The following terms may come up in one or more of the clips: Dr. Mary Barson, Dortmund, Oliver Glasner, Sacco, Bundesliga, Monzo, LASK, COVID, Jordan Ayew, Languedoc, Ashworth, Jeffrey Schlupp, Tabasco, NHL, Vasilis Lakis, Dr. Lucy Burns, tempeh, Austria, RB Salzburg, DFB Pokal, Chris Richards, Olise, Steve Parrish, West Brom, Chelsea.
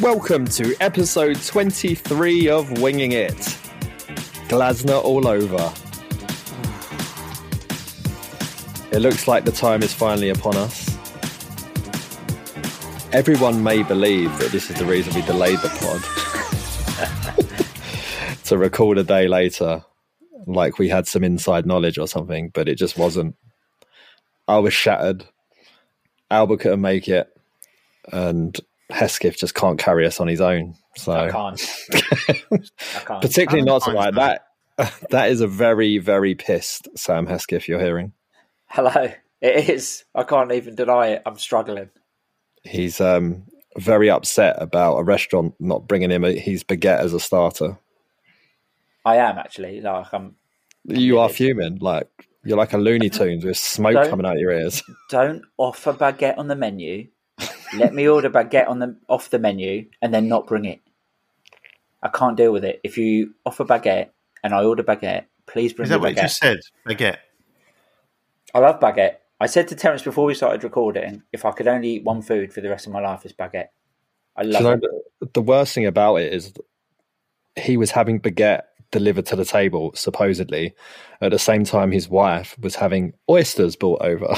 Welcome to episode 23 of Winging It. Glasner all over. It looks like the time is finally upon us. Everyone may believe that this is the reason we delayed the pod to record a day later, like we had some inside knowledge or something, but it just wasn't. I was shattered. Alba couldn't make it, and Hesketh just can't carry us on his own. So I can't. Particularly not tonight. That is a very, very pissed Sam Hesketh you're hearing. Hello. It is. I can't even deny it. I'm struggling. He's very upset about a restaurant not bringing him his baguette as a starter. I am, actually. Like, you are fuming. Like, you're like a Looney Tunes with smoke coming out your ears. Don't offer baguette on the menu. Let me order baguette off the menu and then not bring it. I can't deal with it. If you offer baguette and I order baguette, please bring me baguette. Is that what you just said? Baguette. I love baguette. I said to Terence before we started recording, if I could only eat one food for the rest of my life, it's baguette. I love it. The worst thing about it is he was having baguette delivered to the table, supposedly. At the same time, his wife was having oysters brought over.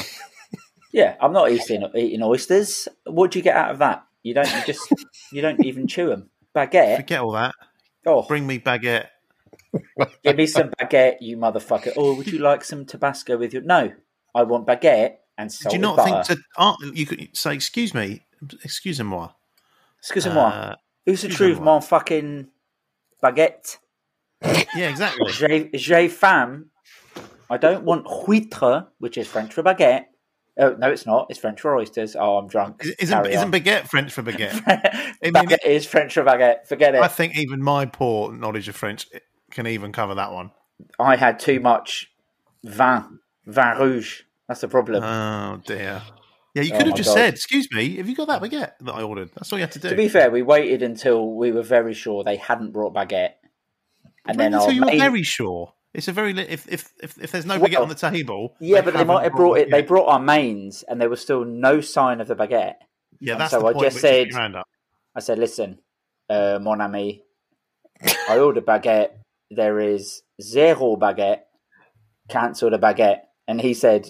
Yeah, I'm not eating oysters. What do you get out of that? You don't even chew them. Baguette. Forget all that. Oh, bring me baguette. Give me some baguette, you motherfucker. Or would you like some Tabasco with your? No, I want baguette and salt. Do you not butter. Think to? You could say, "Excuse me, excusez-moi." Who's the truth, mon fucking baguette? Yeah, exactly. J'ai faim. I don't want huître, which is French for baguette. Oh, no, it's not. It's French for oysters. Oh, I'm drunk. Isn't baguette French for baguette? Baguette is French for baguette. Forget it. I think even my poor knowledge of French can even cover that one. I had too much vin rouge. That's the problem. Oh, dear. Yeah, you could have just said, excuse me, have you got that baguette that I ordered? That's all you had to do. To be fair, we waited until we were very sure they hadn't brought baguette. And then until you were very sure. It's a very if there's no baguette on the table. Yeah, but they might have brought it. They brought our mains, and there was still no sign of the baguette. Yeah, that's so the point. I just said, "Listen, mon ami, I ordered baguette. There is zero baguette. Cancel the baguette." And he said,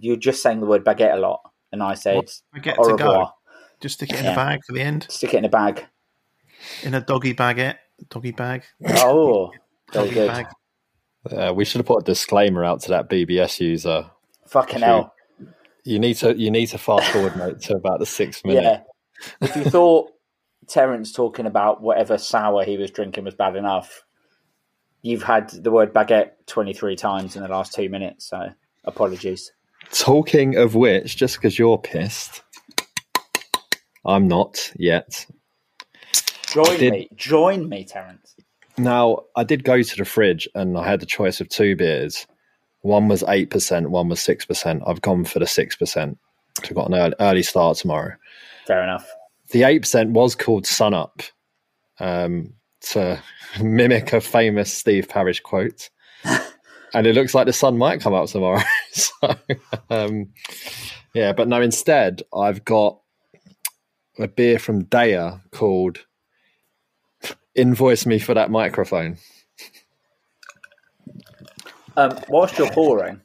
"You're just saying the word baguette a lot." And I said, "Baguette to go. Just stick it in a bag for the end. Stick it in a bag. In a doggy baguette, doggy bag. Oh, doggy good. Bag." We should have put a disclaimer out to that BBS user. Fucking hell! You need to fast forward, mate, to about the 6th minute. Yeah. If you thought Terence talking about whatever sour he was drinking was bad enough, you've had the word baguette 23 times in the last 2 minutes. So apologies. Talking of which, just because you're pissed, I'm not yet. Join me, Terence. Now, I did go to the fridge and I had the choice of two beers. One was 8%, one was 6%. I've gone for the 6%. I've got an early start tomorrow. Fair enough. The 8% was called Sun Up, to mimic a famous Steve Parrish quote. And it looks like the sun might come up tomorrow. So, yeah, but no, instead, I've got a beer from Daya called... Invoice me for that microphone. Whilst you're pouring,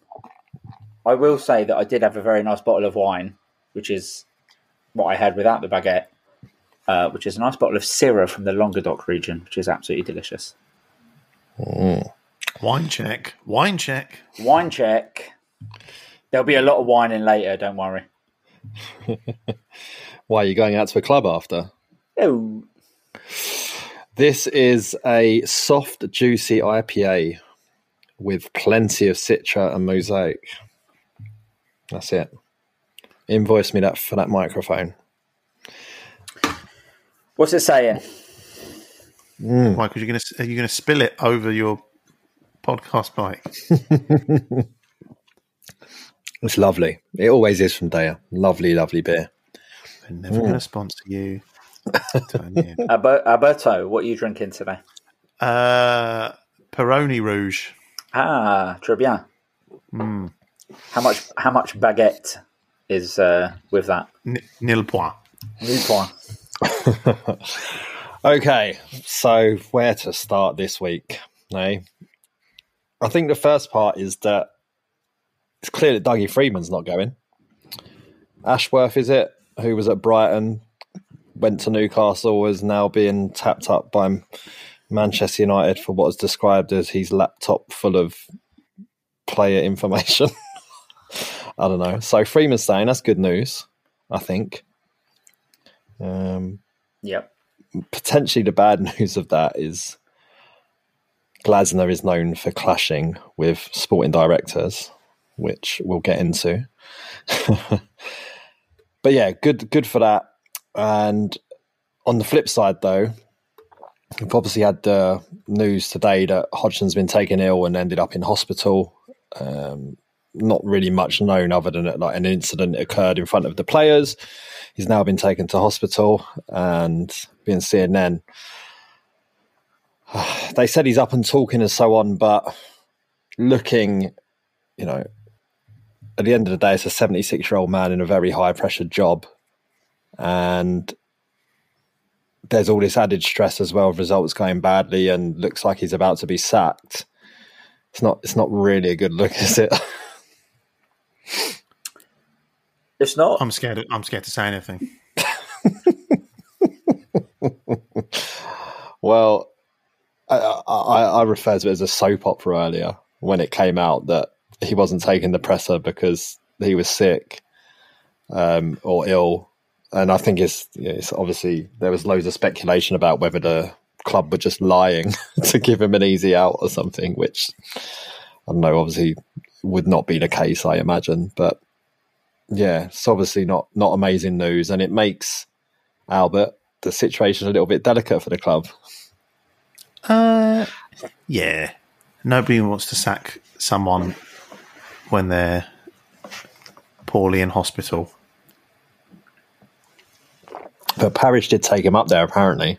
I will say that I did have a very nice bottle of wine, which is what I had without the baguette, which is a nice bottle of Syrah from the Languedoc region, which is absolutely delicious. Mm. Wine check. There'll be a lot of wine in later, don't worry. Why, are you going out to a club after? Oh. This is a soft, juicy IPA with plenty of Citra and Mosaic. That's it. Invoice me that for that microphone. What's it saying? Mm. Why? Because are you going to spill it over your podcast mic? It's lovely. It always is from Daya. Lovely, lovely beer. We're never going to sponsor you. Alberto, what are you drinking today? Peroni Rouge. Ah, très bien. Mm. How much baguette is with that? Nil point. Okay, so where to start this week? No, I think the first part is that it's clear that Dougie Freeman's not going. Ashworth, is it, who was at Brighton, went to Newcastle, is now being tapped up by Manchester United for what is described as his laptop full of player information. I don't know. So Freeman's staying. That's good news, I think. Yep. Potentially the bad news of that is Glasner is known for clashing with sporting directors, which we'll get into. But yeah, good for that. And on the flip side, though, we've obviously had the news today that Hodgson's been taken ill and ended up in hospital. Not really much known other than that, like, an incident occurred in front of the players. He's now been taken to hospital and being seen then. They said he's up and talking and so on, but looking, you know, at the end of the day, it's a 76-year-old man in a very high-pressure job. And there's all this added stress as well of results going badly and looks like he's about to be sacked. It's not really a good look, is it? It's not. I'm scared to say anything. Well, I referred to it as a soap opera earlier when it came out that he wasn't taking the presser because he was sick or ill. And I think it's obviously there was loads of speculation about whether the club were just lying to give him an easy out or something, which I don't know, obviously would not be the case, I imagine. But yeah, it's obviously not amazing news. And it makes, Albert, the situation a little bit delicate for the club. Yeah. Nobody wants to sack someone when they're poorly in hospital. But Parrish did take him up there, apparently.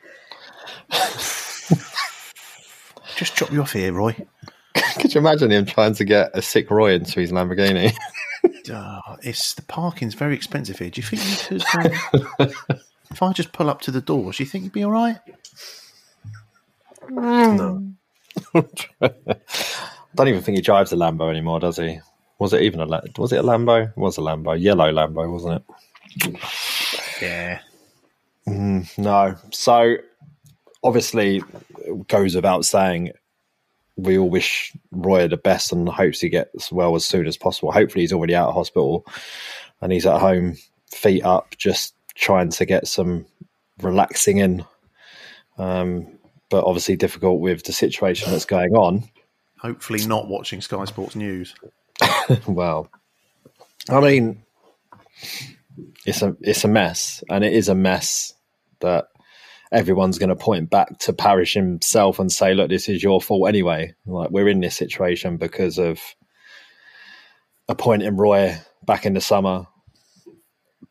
Just chop you off here, Roy. Could you imagine him trying to get a sick Roy into his Lamborghini? The parking's very expensive here. Do you think you could... if I just pull up to the doors, do you think you'd be all right? No. I don't even think he drives a Lambo anymore, does he? Was it a Lambo? It was a Lambo. Yellow Lambo, wasn't it? Yeah. No. So, obviously, it goes without saying, we all wish Roy the best and hopes he gets well as soon as possible. Hopefully, he's already out of hospital and he's at home, feet up, just trying to get some relaxing in. But obviously difficult with the situation that's going on. Hopefully not watching Sky Sports News. Well, I mean, it's a mess, and it is a mess that everyone's going to point back to Parrish himself and say, look, this is your fault anyway. Like, we're in this situation because of appointing Roy back in the summer,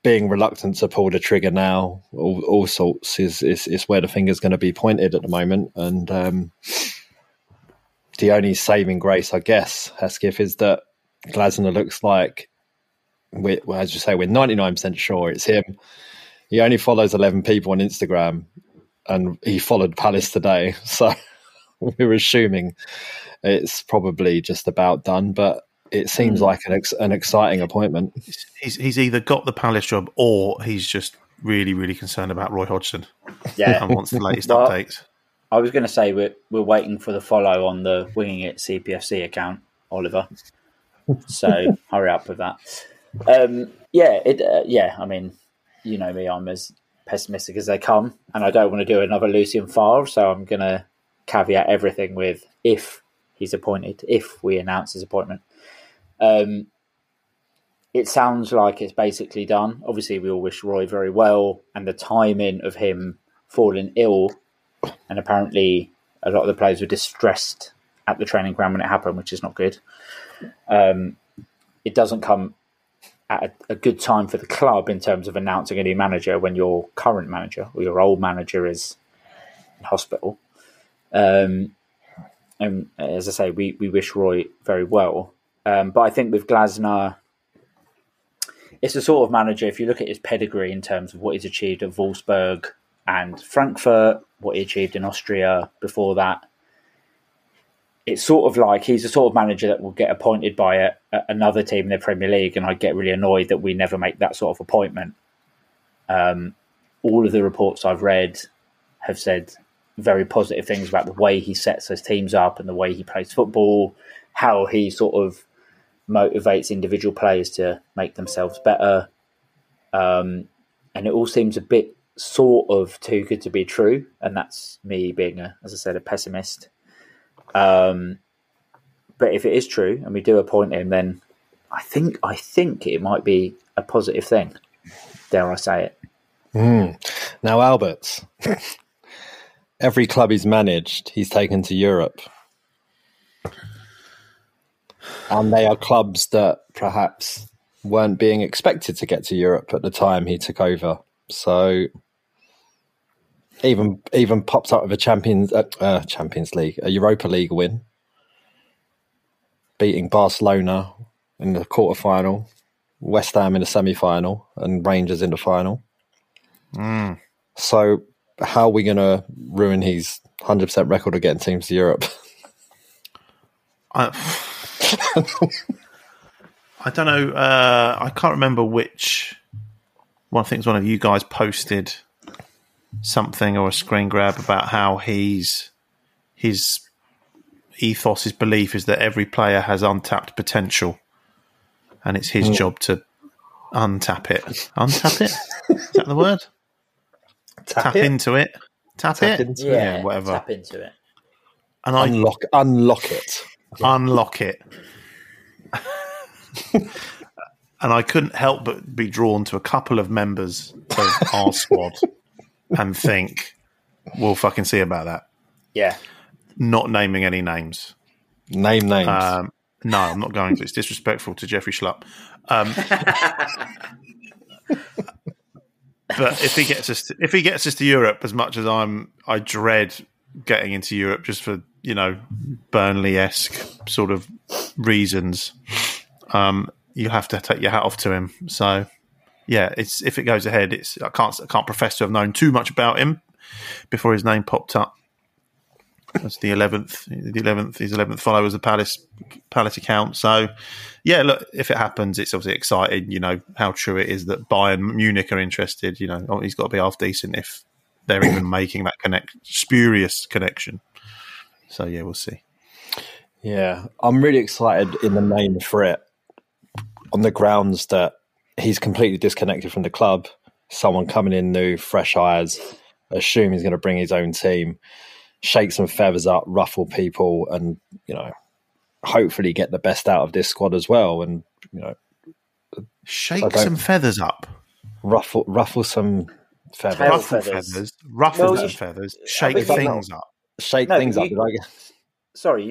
being reluctant to pull the trigger now, all sorts is where the finger's going to be pointed at the moment. And the only saving grace, I guess, Hesketh, is that Glasner looks like, as you say, we're 99% sure it's him. He only follows 11 people on Instagram, and he followed Palace today. So we're assuming it's probably just about done, but it seems like an exciting appointment. He's either got the Palace job or he's just really, really concerned about Roy Hodgson. Yeah. And wants the latest updates. I was going to say we're waiting for the follow on the Winging It CPFC account, Oliver. So hurry up with that. I mean, you know me, I'm as pessimistic as they come, and I don't want to do another Lucian Favre, so I'm going to caveat everything with if he's appointed, if we announce his appointment. It sounds like it's basically done. Obviously, we all wish Roy very well, and the timing of him falling ill, and apparently a lot of the players were distressed at the training ground when it happened, which is not good. It doesn't come at a good time for the club in terms of announcing a new manager when your current manager or your old manager is in hospital. And as I say, we wish Roy very well. But I think with Glasner, it's the sort of manager, if you look at his pedigree in terms of what he's achieved at Wolfsburg, and Frankfurt, what he achieved in Austria before that. It's sort of like he's the sort of manager that will get appointed by another team in the Premier League, and I get really annoyed that we never make that sort of appointment. All of the reports I've read have said very positive things about the way he sets those teams up and the way he plays football, how he sort of motivates individual players to make themselves better. And it all seems a bit sort of too good to be true. And that's me being, as I said, a pessimist. But if it is true and we do appoint him, then I think it might be a positive thing. Dare I say it? Now, Albert, every club he's managed, he's taken to Europe. And they are clubs that perhaps weren't being expected to get to Europe at the time he took over. So even popped up with a Champions League, a Europa League win, beating Barcelona in the quarterfinal, West Ham in the semi-final, and Rangers in the final. So how are we going to ruin his 100% record of getting teams to Europe? I don't know. I can't remember which one. I think it's one of you guys posted something or a screen grab about how his ethos, his belief is that every player has untapped potential, and it's his job to untap it. Untap it? Is that the word? Tap into it. Tap into it. Yeah, whatever. Tap into it. And unlock it. Yeah. Unlock it. And I couldn't help but be drawn to a couple of members of our squad and think, we'll fucking see about that. Yeah. Not naming any names. Name names. No, I'm not going to. It's disrespectful to Jeffrey Schlupp. But if he gets us to Europe, as much as I dread getting into Europe just for, Burnley-esque sort of reasons, you have to take your hat off to him. So, yeah, if it goes ahead, I can't profess to have known too much about him before his name popped up. That's the 11th. His 11th follower was the Palace account. So, yeah, look, if it happens, it's obviously exciting. How true it is that Bayern Munich are interested. He's got to be half decent if they're even making that spurious connection. So, yeah, we'll see. Yeah, I'm really excited in the main for it, on the grounds that he's completely disconnected from the club. Someone coming in new, fresh eyes, assume he's going to bring his own team, shake some feathers up, ruffle people, and hopefully get the best out of this squad as well. And shake some feathers up, ruffle some feathers, ruffle some feathers, shake things up, shake things up.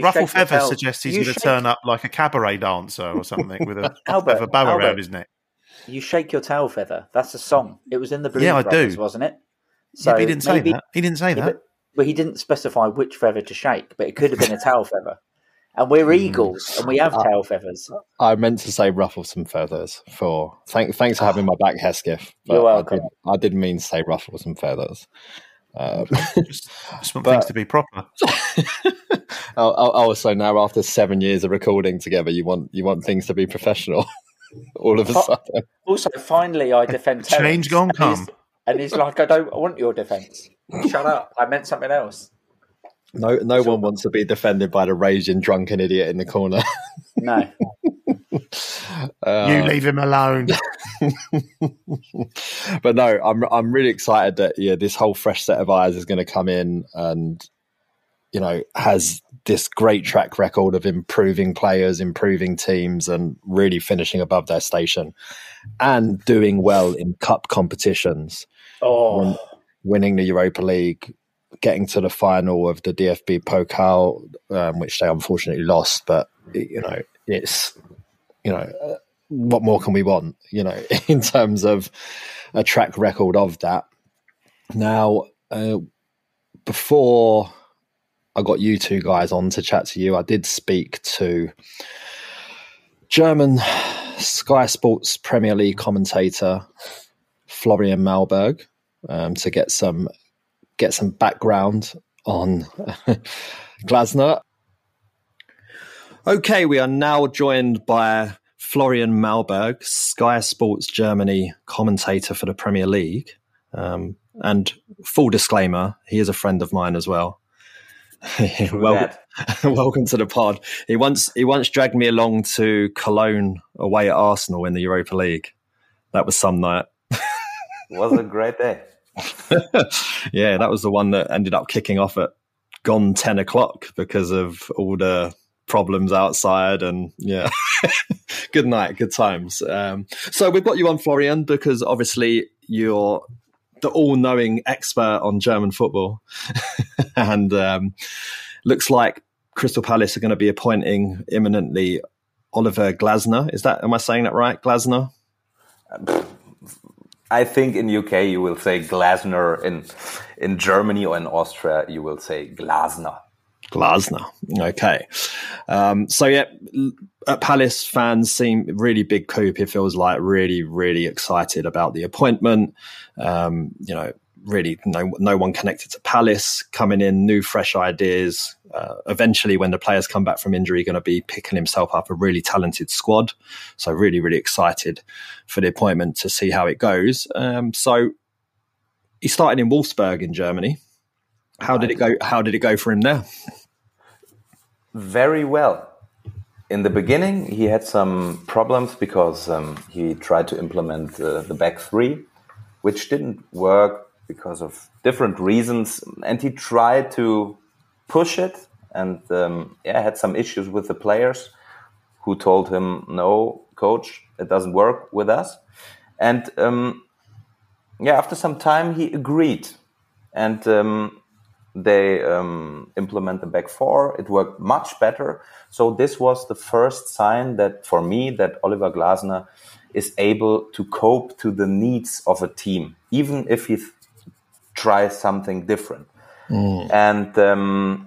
Ruffle feathers suggests he's going to turn up like a cabaret dancer or something with a feather bow around his neck. You shake your tail feather. That's a song. It was in the Blues Brothers, wasn't it? So yeah, he didn't say that. He didn't say that. But he didn't specify which feather to shake, but it could have been a tail feather. And we're eagles, and we have tail feathers. I meant to say ruffle some feathers. Thanks for having my back, Hesketh. You're welcome. I didn't mean to say ruffle some feathers. Just want things to be proper. So now after 7 years of recording together, you want things to be professional all of a sudden. Also, finally, I defend Terence. Change gone come. And he's like, I don't want your defence. Shut up. I meant something else. No one wants to be defended by the raging drunken idiot in the corner. No. You leave him alone. But no, I'm really excited that this whole fresh set of eyes is going to come in and has this great track record of improving players, improving teams, and really finishing above their station and doing well in cup competitions. Winning the Europa League, getting to the final of the DFB Pokal, which they unfortunately lost, but what more can we want, in terms of a track record of that. Now, before I got you two guys on to chat to you, I did speak to German Sky Sports Premier League commentator Florian Mahlberg to get some get some background on Glasner. Okay, we are now joined by Florian Mahlberg, Sky Sports Germany commentator for the Premier League. And full disclaimer, he is a friend of mine as well. Welcome to the pod. He once dragged me along to Cologne away at Arsenal in the Europa League. That was some night. It was a great day. Yeah, that was the one that ended up kicking off at gone 10 o'clock because of all the problems outside and yeah. Good night, good times. So we've got you on, Florian, because obviously you're the all-knowing expert on German football. And looks like Crystal Palace are going to be appointing imminently Oliver Glasner. Am I saying that right? Glasner? I think in UK you will say Glasner. In Germany or in Austria you will say Glasner. Glasner. Okay. So yeah, at Palace fans seem really big coup. It feels like really, really excited about the appointment. Really no one connected to Palace coming in, new fresh ideas. Eventually when the players come back from injury, going to be picking himself up a really talented squad. So really, really excited for the appointment to see how it goes. So he started in Wolfsburg in Germany. How did it go for him there? Very well. In the beginning, he had some problems because he tried to implement the back three, which didn't work because of different reasons. And he tried to push it and had some issues with the players who told him, no, coach, it doesn't work with us. And after some time, he agreed. And they implement the back four. It worked much better. So this was the first sign that for me that Oliver Glasner is able to cope to the needs of a team, even if he tries something different. And then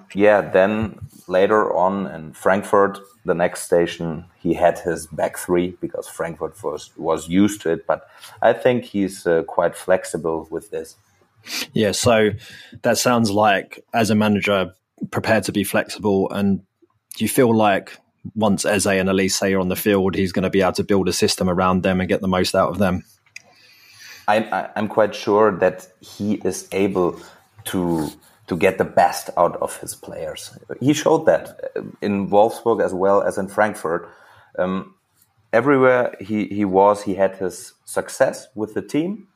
later on in Frankfurt, the next station, he had his back three because Frankfurt was used to it. But I think he's quite flexible with this. Yeah, so that sounds like, as a manager, prepared to be flexible. And do you feel like once Eze and Elise are on the field, he's going to be able to build a system around them and get the most out of them? I'm quite sure that he is able to get the best out of his players. He showed that in Wolfsburg as well as in Frankfurt. Everywhere he had his success with the team.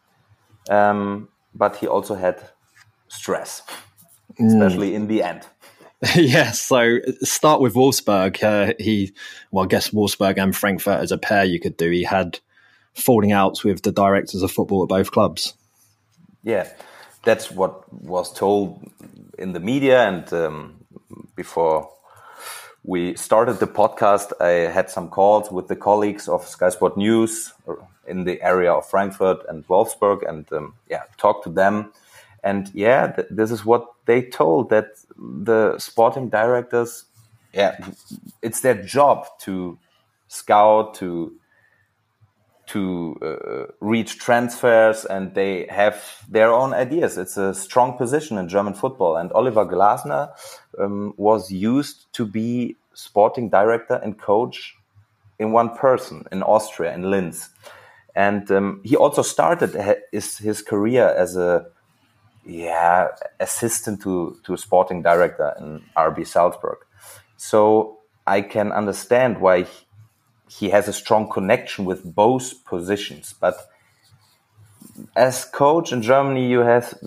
But he also had stress, especially in the end. Yeah, so start with Wolfsburg. I guess Wolfsburg and Frankfurt as a pair you could do. He had falling outs with the directors of football at both clubs. Yeah, that's what was told in the media. And before we started the podcast, I had some calls with the colleagues of Sky Sport News in the area of Frankfurt and Wolfsburg and talk to them. And this is what they told, that the sporting directors, it's their job to scout, to reach transfers, and they have their own ideas. It's a strong position in German football. And Oliver Glasner was used to be sporting director and coach in one person in Austria, in Linz. And he also started his career as an assistant to a sporting director in RB Salzburg. So I can understand why he has a strong connection with both positions. But as coach in Germany, you have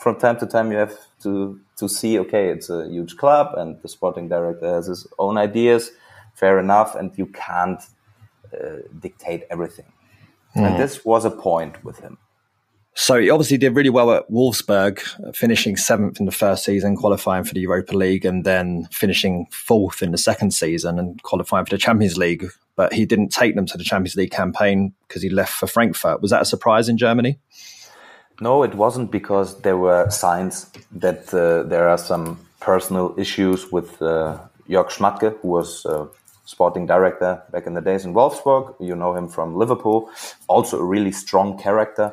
from time to time you have to see, okay, it's a huge club and the sporting director has his own ideas. Fair enough. And you can't dictate everything. And this was a point with him. So he obviously did really well at Wolfsburg, finishing 7th in the first season, qualifying for the Europa League, and then finishing 4th in the second season and qualifying for the Champions League. But he didn't take them to the Champions League campaign because he left for Frankfurt. Was that a surprise in Germany? No, it wasn't, because there were signs that there are some personal issues with Jörg Schmadtke, who was sporting director back in the days in Wolfsburg. You know him from Liverpool, also a really strong character.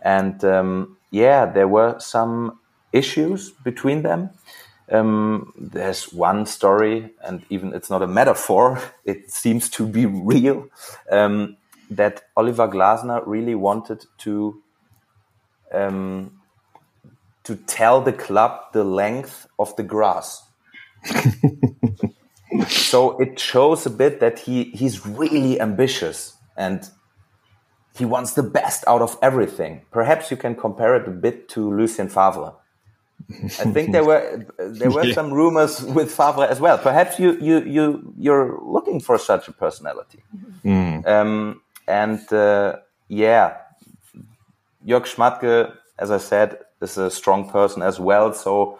And there were some issues between them. There's one story, and even it's not a metaphor, it seems to be real, that Oliver Glasner really wanted to tell the club the length of the grass. So it shows a bit that he's really ambitious and he wants the best out of everything. Perhaps you can compare it a bit to Lucien Favre. I think there were some rumors with Favre as well. Perhaps you're looking for such a personality. Mm. Jörg Schmadtke, as I said, is a strong person as well. So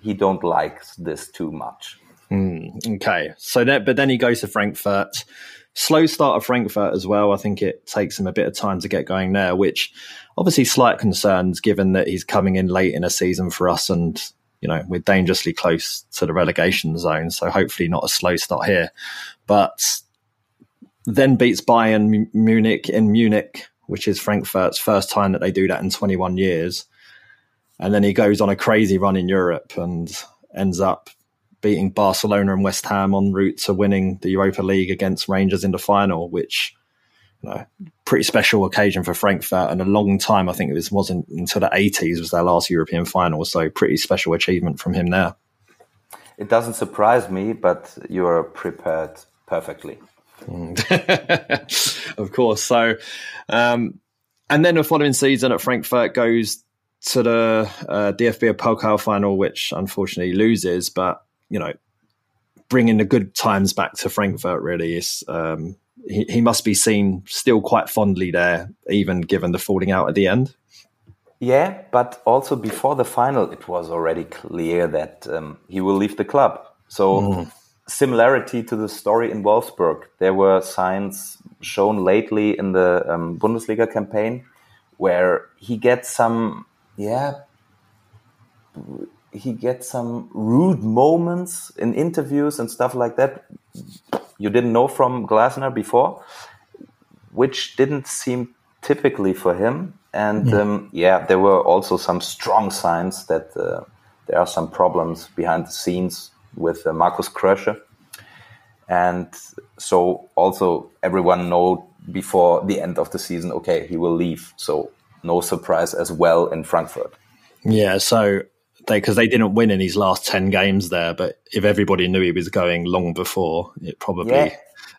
he don't like this too much. Mm. Okay, so that, but then he goes to Frankfurt. Slow start of Frankfurt as well. I think it takes him a bit of time to get going there, which obviously slight concerns given that he's coming in late in a season for us and, you know, we're dangerously close to the relegation zone. So hopefully not a slow start here. But then beats Bayern Munich in Munich, which is Frankfurt's first time that they do that in 21 years. And then he goes on a crazy run in Europe and ends up beating Barcelona and West Ham en route to winning the Europa League against Rangers in the final, which, you know, pretty special occasion for Frankfurt and a long time. I think it wasn't until the 80s was their last European final. So pretty special achievement from him there. It doesn't surprise me, but you're prepared perfectly. Of course. So, and then the following season at Frankfurt goes to the DFB Pokal final, which unfortunately loses, but you know, bringing the good times back to Frankfurt really is, he must be seen still quite fondly there, even given the falling out at the end. Yeah, but also before the final, it was already clear that he will leave the club. So similarity to the story in Wolfsburg, there were signs shown lately in the Bundesliga campaign where he gets some, he gets some rude moments in interviews and stuff like that you didn't know from Glasner before, which didn't seem typically for him. And there were also some strong signs that there are some problems behind the scenes with Markus Krösche. And so also everyone know before the end of the season, okay, he will leave. So no surprise as well in Frankfurt. Yeah, so... because they didn't win in his last 10 games there, but if everybody knew he was going long before, it probably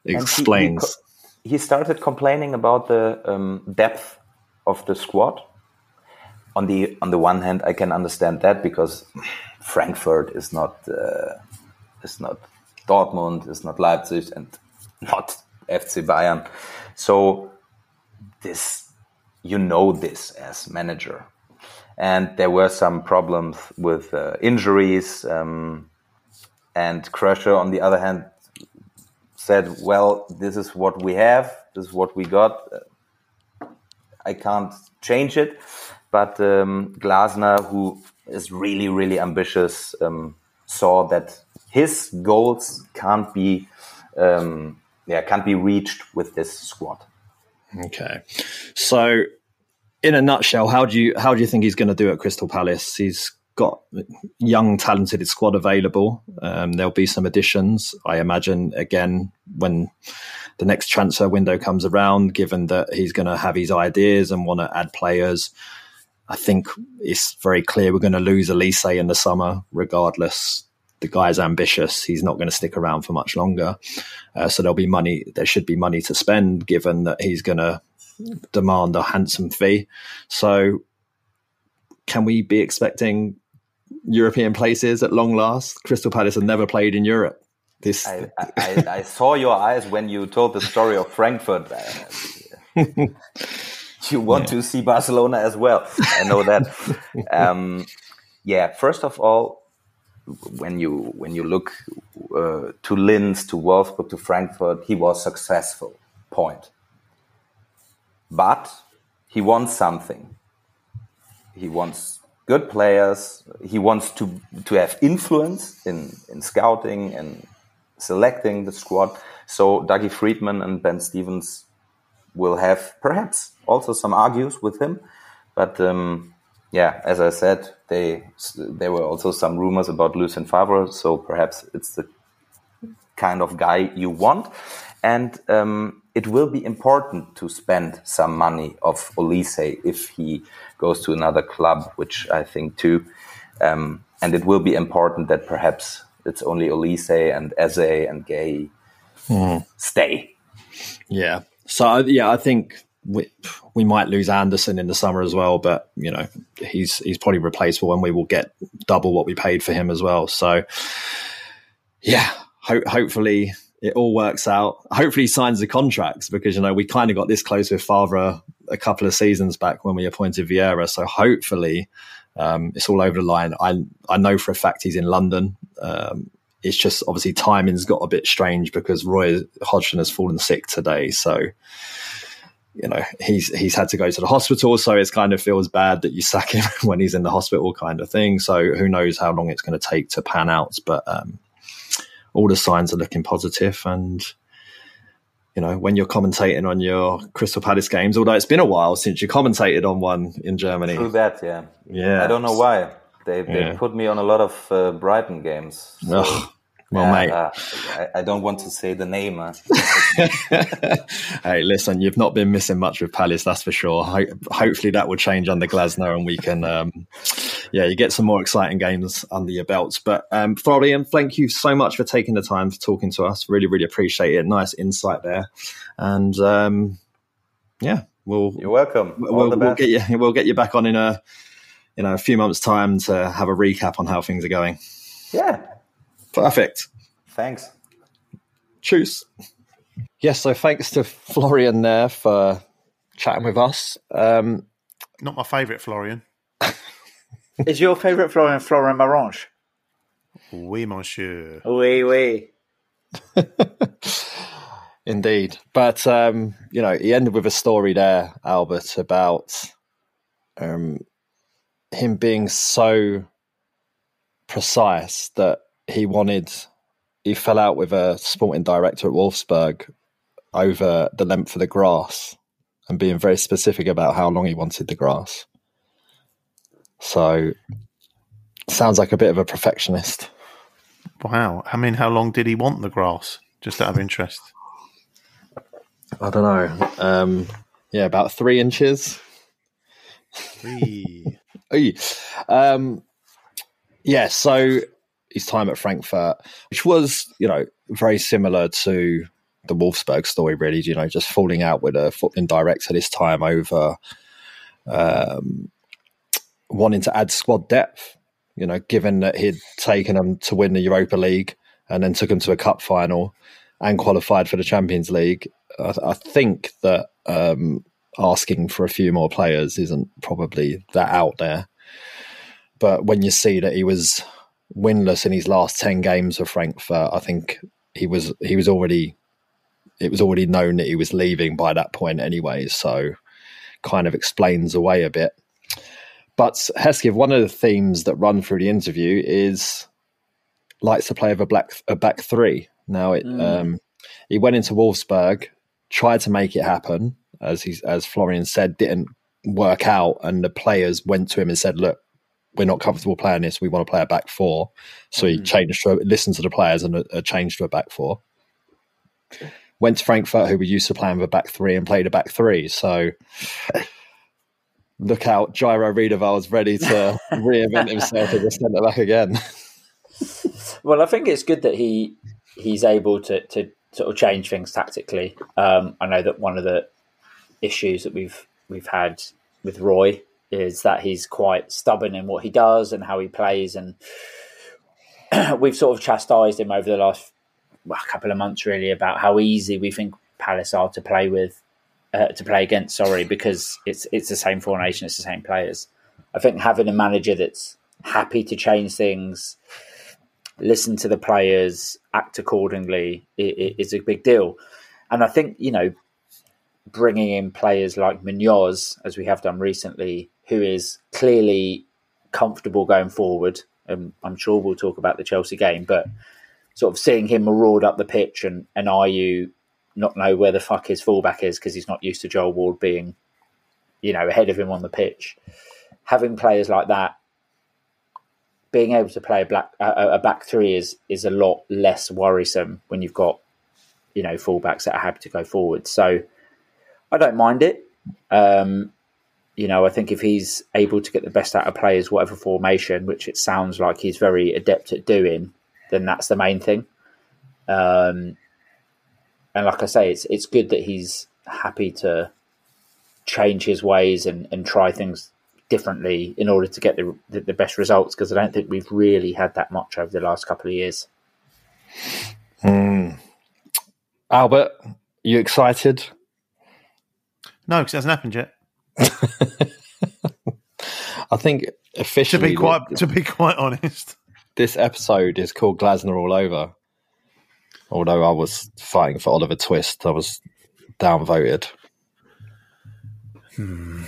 explains. He started complaining about the depth of the squad. On the one hand, I can understand that because Frankfurt is not Dortmund, is not Leipzig, and not FC Bayern. So this as manager. And there were some problems with injuries. And Krösche, on the other hand, said, well, this is what we have. This is what we got. I can't change it. But Glasner, who is really, really ambitious, saw that his goals can't be reached with this squad. Okay. So... in a nutshell, how do you think he's going to do at Crystal Palace? He's got young, talented squad available. There'll be some additions, I imagine, again, when the next transfer window comes around, given that he's going to have his ideas and want to add players. I think it's very clear we're going to lose Elise in the summer, regardless. The guy's ambitious. He's not going to stick around for much longer. So there'll be money. There should be money to spend, given that he's going to demand a handsome fee. So can we be expecting European places at long last? Crystal Palace have never played in Europe. I saw your eyes when you told the story of Frankfurt. You want to see Barcelona as well. I know that. First of all, when you look to Linz, to Wolfsburg, to Frankfurt, he was successful. Point. But he wants something. He wants good players. He wants to have influence in scouting and selecting the squad. So Dougie Friedman and Ben Stevens will have perhaps also some argues with him. But yeah, as I said, there were also some rumors about Lucian Favre, so perhaps it's the kind of guy you want. And it will be important to spend some money of Olise if he goes to another club, which I think too. And it will be important that perhaps it's only Olise and Eze and Gay stay. Yeah. So, yeah, I think we might lose Anderson in the summer as well, but, you know, he's probably replaceable and we will get double what we paid for him as well. So, yeah, hopefully it all works out. Hopefully he signs the contracts because, you know, we kind of got this close with Favre a couple of seasons back when we appointed Vieira. So hopefully it's all over the line. I know for a fact he's in London. It's just obviously timing's got a bit strange because Roy Hodgson has fallen sick today. So, you know, he's had to go to the hospital. So it kind of feels bad that you sack him when he's in the hospital kind of thing. So who knows how long it's going to take to pan out. But all the signs are looking positive. And, you know, when you're commentating on your Crystal Palace games, although it's been a while since you commentated on one in Germany. True that, yeah. Yeah. I don't know why. They put me on a lot of Brighton games. So, mate. I don't want to say the name. Hey, listen, you've not been missing much with Palace, that's for sure. Hopefully that will change under Glasner and we can, you get some more exciting games under your belts. But Florian, thank you so much for taking the time for talking to us. Really, really appreciate it. Nice insight there. And, you're welcome. We'll get you back on in a few months' time to have a recap on how things are going. Yeah. Perfect. Thanks. Cheers. Yes, so thanks to Florian there for chatting with us. Not my favourite Florian. Is your favourite Florian Marange? Oui, monsieur. Oui, oui. Indeed. But, you know, he ended with a story there, Albert, about... him being so precise that he fell out with a sporting director at Wolfsburg over the length of the grass and being very specific about how long he wanted the grass. So sounds like a bit of a perfectionist. Wow. I mean, how long did he want the grass? Just out of interest. I don't know. About 3 inches. So his time at Frankfurt, which was, you know, very similar to the Wolfsburg story, really, you know, just falling out with a footballing director this time over wanting to add squad depth, you know, given that he'd taken them to win the Europa League and then took them to a cup final and qualified for the Champions League. I think that... asking for a few more players isn't probably that out there. But when you see that he was winless in his last 10 games of Frankfurt, I think it was already known that he was leaving by that point anyway, so kind of explains away a bit. But Hesketh, one of the themes that run through the interview is likes to play with a back three. Now he went into Wolfsburg, tried to make it happen, as Florian said, didn't work out. And the players went to him and said, look, we're not comfortable playing this. We want to play a back four. So he listened to the players and changed to a back four. Went to Frankfurt, who were used to playing with a back three, and played a back three. So look out, Jairo Riedewald's ready to reinvent himself as a centre-back again. Well, I think it's good that he's able to sort of change things tactically. I know that one of the issues that we've had with Roy is that he's quite stubborn in what he does and how he plays, and we've sort of chastised him over the last couple of months really about how easy we think Palace are to play with, to play against. Sorry, because it's the same formation, it's the same players. I think having a manager that's happy to change things, listen to the players, act accordingly is a big deal, and I think, you know, bringing in players like Munoz, as we have done recently, who is clearly comfortable going forward. And I'm sure we'll talk about the Chelsea game, but sort of seeing him maraud up the pitch and Ayew not know where the fuck his fullback is because he's not used to Joel Ward being, you know, ahead of him on the pitch. having players like that, being able to play a back three is a lot less worrisome when you've got, you know, fullbacks that are happy to go forward. So I don't mind it. You know, I think if he's able to get the best out of players, whatever formation, which it sounds like he's very adept at doing, then that's the main thing. And like I say, it's good that he's happy to change his ways and try things differently in order to get the best results, because I don't think we've really had that much over the last couple of years. Albert, you excited? No, because it hasn't happened yet. I think officially, to be quite honest, this episode is called Glasner All Over. Although I was fighting for Oliver Twist, I was downvoted. Am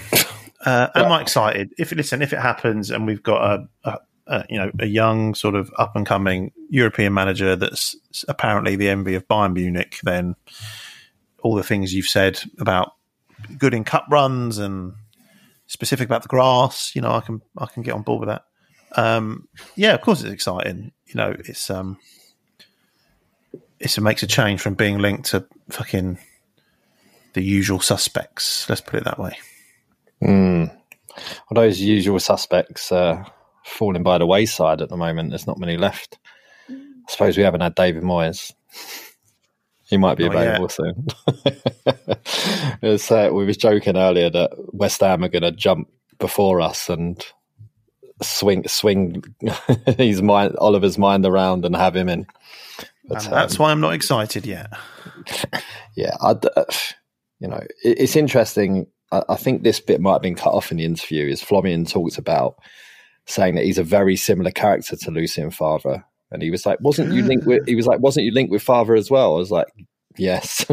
I excited? If it happens, and we've got a young sort of up and coming European manager that's apparently the envy of Bayern Munich, then all the things you've said about good in cup runs and specific about the grass, you know, I can get on board with that. Yeah, of course it's exciting. You know, it makes a change from being linked to fucking the usual suspects. Let's put it that way. Well, those usual suspects are falling by the wayside at the moment. There's not many left. I suppose we haven't had David Moyes. He might be available soon. We were joking earlier that West Ham are going to jump before us and swing his mind, Oliver's mind around and have him in. But, that's why I'm not excited yet. Yeah, it's interesting. I think this bit might have been cut off in the interview. Is Florian talked about saying that he's a very similar character to Lucian Favre. And he was like, wasn't you linked with Favre as well? I was like, yes,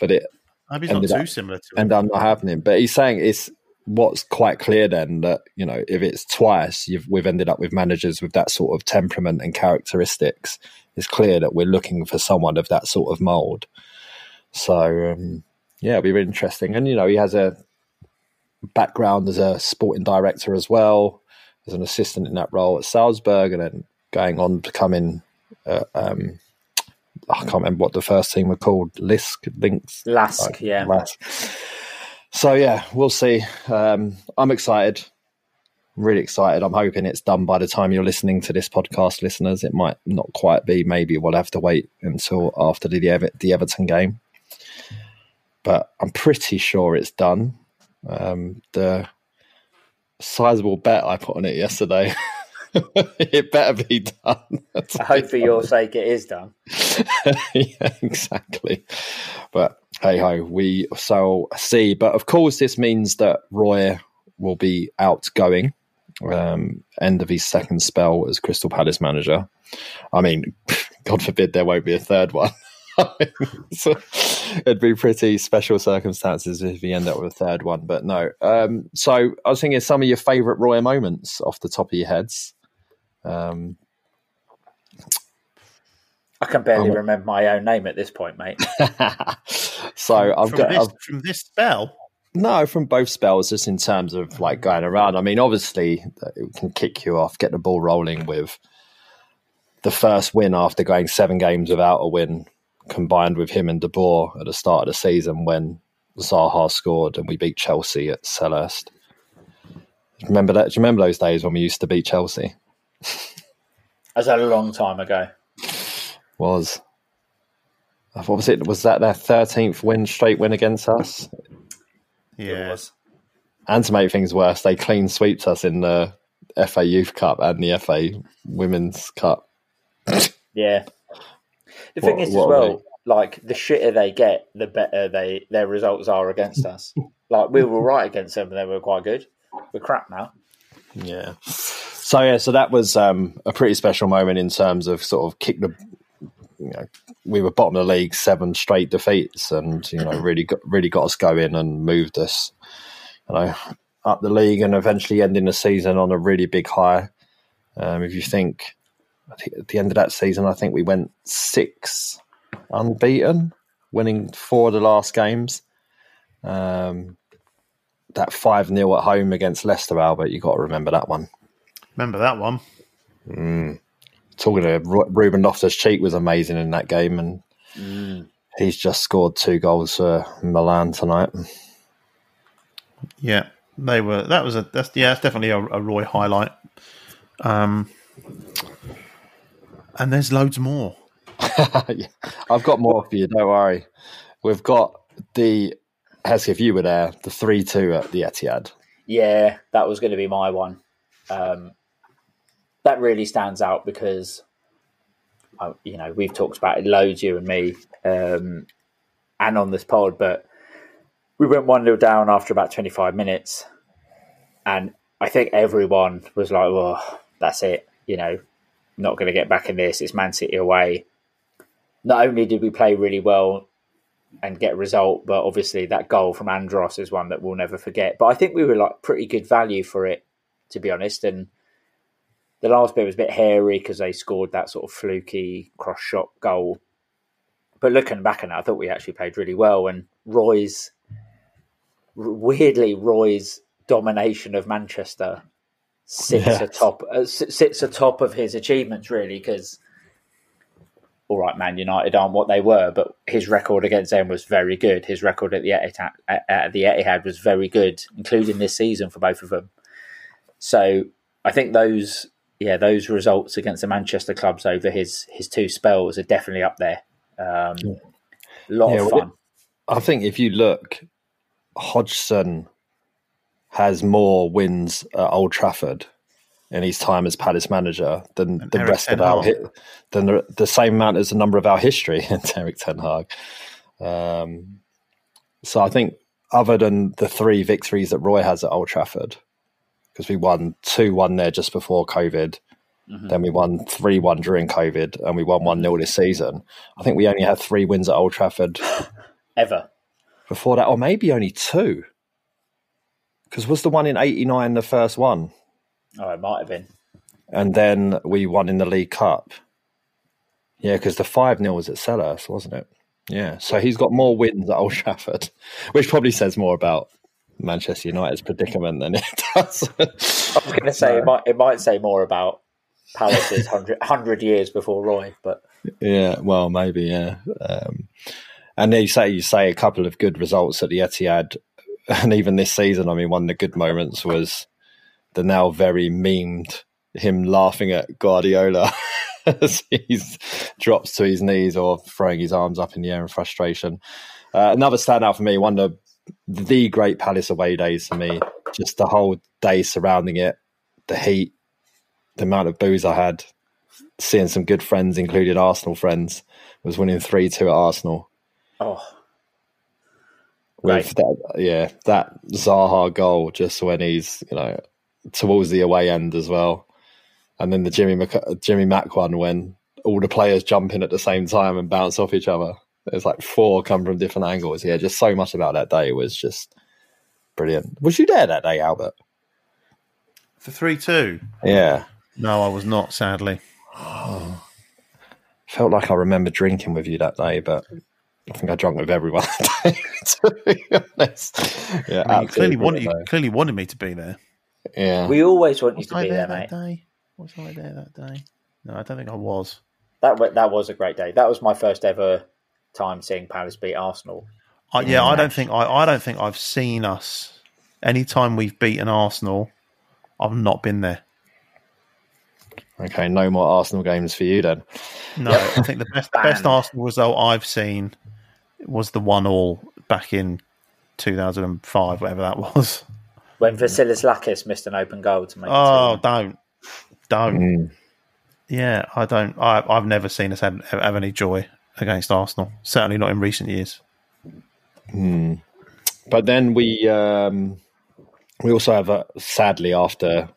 but it. Maybe it's not too similar to. And I'm not happening. But he's saying it's what's quite clear then that, you know, if it's twice we've ended up with managers with that sort of temperament and characteristics, it's clear that we're looking for someone of that sort of mould. So yeah, it'll be really interesting. And you know, he has a background as a sporting director as well, as an assistant in that role at Salzburg, and then going on becoming, I can't remember what the first team were called, LASK. So yeah, we'll see. I'm excited, I'm really excited. I'm hoping it's done by the time you're listening to this podcast, listeners. It might not quite be. Maybe we'll have to wait until after the Everton game, but I'm pretty sure it's done. The sizable bet I put on it yesterday. It better be done. I hope for your sake it is done. Yeah, exactly. But hey ho, we shall see. But of course, this means that Roy will be outgoing, end of his second spell as Crystal Palace manager. I mean, God forbid there won't be a third one. It'd be pretty special circumstances if we end up with a third one, but no. So I was thinking some of your favourite Roy moments off the top of your heads. I can barely remember my own name at this point, mate. So from this spell? No, from both spells, just in terms of like going around. I mean, obviously it can kick you off, get the ball rolling with the first win after going 7 games without a win, combined with him and De Boer at the start of the season when Zaha scored and we beat Chelsea at Selhurst. Remember that? Do you remember those days when we used to beat Chelsea? That's a long time ago. Was. What was it? Was that their 13th straight win against us? Yeah. It was. And to make things worse, they clean sweeped us in the FA Youth Cup and the FA Women's Cup. Yeah. The thing is, as well, like, the shitter they get, the better their results are against us. Like, we were all right against them, and they were quite good. We're crap now. Yeah. So, yeah, so that was a pretty special moment in terms of sort of you know, we were bottom of the league, 7 straight defeats, and, you know, really got us going and moved us, you know, up the league and eventually ending the season on a really big high. If you think... At the end of that season, I think we went 6 unbeaten, winning 4 of the last games. that 5-0 at home against Leicester, Albert, you've got to remember that one. Remember that one. Mm. Talking to Ruben Loftus-Cheek was amazing in that game, and he's just scored 2 goals for Milan tonight. Yeah, they were. That was a. That's definitely a Roy highlight. And there's loads more. Yeah, I've got more for you. Don't worry. We've got the. Heskey, if you were there, the 3-2 at the Etihad. Yeah, that was going to be my one. That really stands out because, you know, we've talked about it loads, you and me, and on this pod, but we went 1-0 down after about 25 minutes, and I think everyone was like, well, that's it, you know, not going to get back in this, it's Man City away. Not only did we play really well and get a result, but obviously that goal from Andros is one that we'll never forget. But I think we were like pretty good value for it, to be honest. And the last bit was a bit hairy because they scored that sort of fluky cross-shot goal. But looking back on it, I thought we actually played really well. And Roy's domination of Manchester sits atop of his achievements, really, because... All right, Man United aren't what they were, but his record against them was very good. His record at the Etihad was very good, including this season for both of them. So I think those results against the Manchester clubs over his 2 spells are definitely up there. A lot of fun. I think if you look, Hodgson has more wins at Old Trafford in his time as Palace manager than the rest of our the same amount as the number of our history in Erik ten Hag. So I think other than the 3 victories that Roy has at Old Trafford, because we won 2-1 there just before COVID, then we won 3-1 during COVID, and we won 1-0 this season. I think we only had 3 wins at Old Trafford ever before that, or maybe only 2. Because was the one in 89 the first one? Oh, it might have been. And then we won in the League Cup. Yeah, because the 5-0 was at Selhurst, wasn't it? Yeah, so he's got more wins at Old Trafford, which probably says more about Manchester United's predicament than it does. I was going to say, it might say more about Palace's 100 years before Roy. But yeah, well, maybe, yeah. And then you say a couple of good results at the Etihad, and even this season, I mean, one of the good moments was... the now very memed him laughing at Guardiola as he drops to his knees or throwing his arms up in the air in frustration. Another standout for me, one of the great Palace away days for me, just the whole day surrounding it, the heat, the amount of booze I had, seeing some good friends, including Arsenal friends, was winning 3-2 at Arsenal. Oh, right. With that Zaha goal just when he's, you know, towards the away end as well, and then the Jimmy Mack one when all the players jump in at the same time and bounce off each other. There's like 4 come from different angles. Yeah, just so much about that day was just brilliant. Was you there that day, Albert? For 3-2? Yeah. No, I was not, sadly. Oh, felt like I remember drinking with you that day, but I think I drank with everyone that day, to be honest. Yeah, I mean, you clearly wanted me to be there. Yeah, we always want you to be there, mate. Was I there that day? No, I don't think I was. That was a great day. That was my first ever time seeing Palace beat Arsenal. I don't think I've seen us any time we've beaten Arsenal. I've not been there. Okay, no more Arsenal games for you then. No, I think the best Arsenal result I've seen was the 1-1 back in 2005, whatever that was. When Vasilis Lakis missed an open goal to make it. Don't. Mm. Yeah, I don't. I've never seen us have any joy against Arsenal. Certainly not in recent years. Mm. But then we also have, sadly, after